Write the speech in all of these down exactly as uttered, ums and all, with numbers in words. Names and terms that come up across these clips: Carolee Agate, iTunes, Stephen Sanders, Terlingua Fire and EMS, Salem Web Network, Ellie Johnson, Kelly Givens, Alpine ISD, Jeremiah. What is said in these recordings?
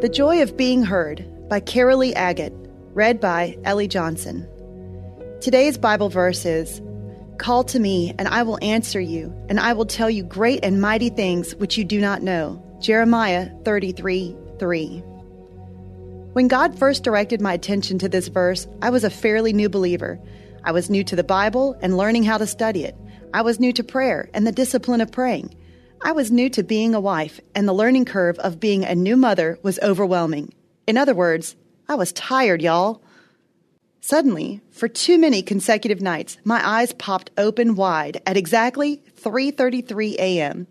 The Joy of Being Heard by Carolee Agate, read by Ellie Johnson. Today's Bible verse is, "Call to me, and I will answer you, and I will tell you great and mighty things which you do not know." Jeremiah thirty-three three. When God first directed my attention to this verse, I was a fairly new believer. I was new to the Bible and learning how to study it. I was new to prayer and the discipline of praying. I was new to being a wife, and the learning curve of being a new mother was overwhelming. In other words, I was tired, y'all. Suddenly, for too many consecutive nights, my eyes popped open wide at exactly three thirty-three a.m.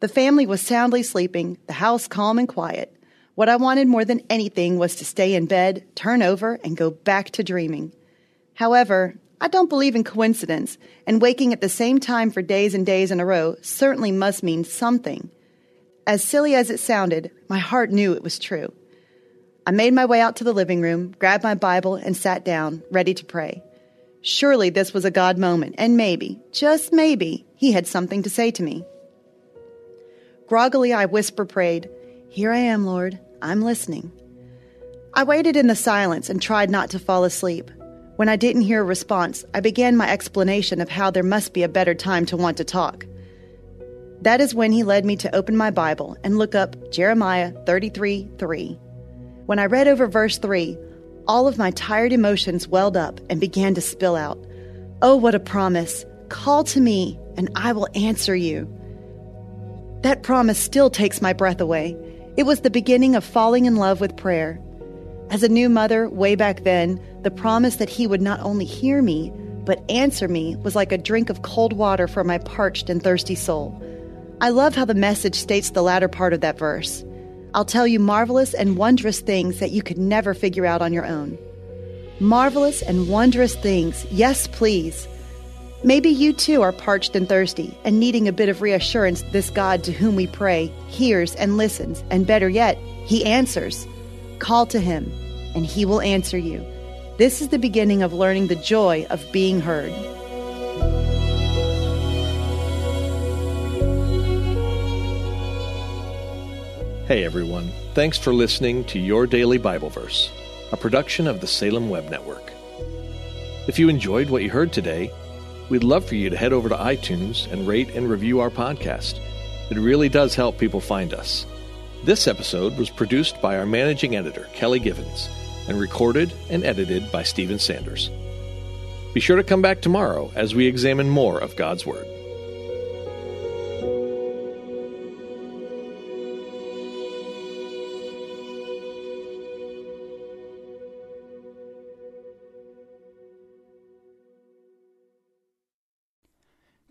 The family was soundly sleeping, the house calm and quiet. What I wanted more than anything was to stay in bed, turn over, and go back to dreaming. However, I don't believe in coincidence, and waking at the same time for days and days in a row certainly must mean something. As silly as it sounded, my heart knew it was true. I made my way out to the living room, grabbed my Bible, and sat down, ready to pray. Surely this was a God moment, and maybe, just maybe, He had something to say to me. Groggily, I whisper prayed, "Here I am, Lord, I'm listening." I waited in the silence and tried not to fall asleep. When I didn't hear a response, I began my explanation of how there must be a better time to want to talk. That is when He led me to open my Bible and look up Jeremiah thirty-three three. When I read over verse three, all of my tired emotions welled up and began to spill out. Oh, what a promise! Call to me, and I will answer you. That promise still takes my breath away. It was the beginning of falling in love with prayer. As a new mother way back then, the promise that He would not only hear me, but answer me was like a drink of cold water for my parched and thirsty soul. I love how the Message states the latter part of that verse. "I'll tell you marvelous and wondrous things that you could never figure out on your own." Marvelous and wondrous things, yes please. Maybe you too are parched and thirsty and needing a bit of reassurance this God to whom we pray hears and listens, and better yet, He answers. Call to Him, and He will answer you. This is the beginning of learning the joy of being heard. Hey everyone, thanks for listening to Your Daily Bible Verse, a production of the Salem Web Network. If you enjoyed what you heard today, we'd love for you to head over to iTunes and rate and review our podcast. It really does help people find us. This episode was produced by our managing editor, Kelly Givens, and recorded and edited by Stephen Sanders. Be sure to come back tomorrow as we examine more of God's Word.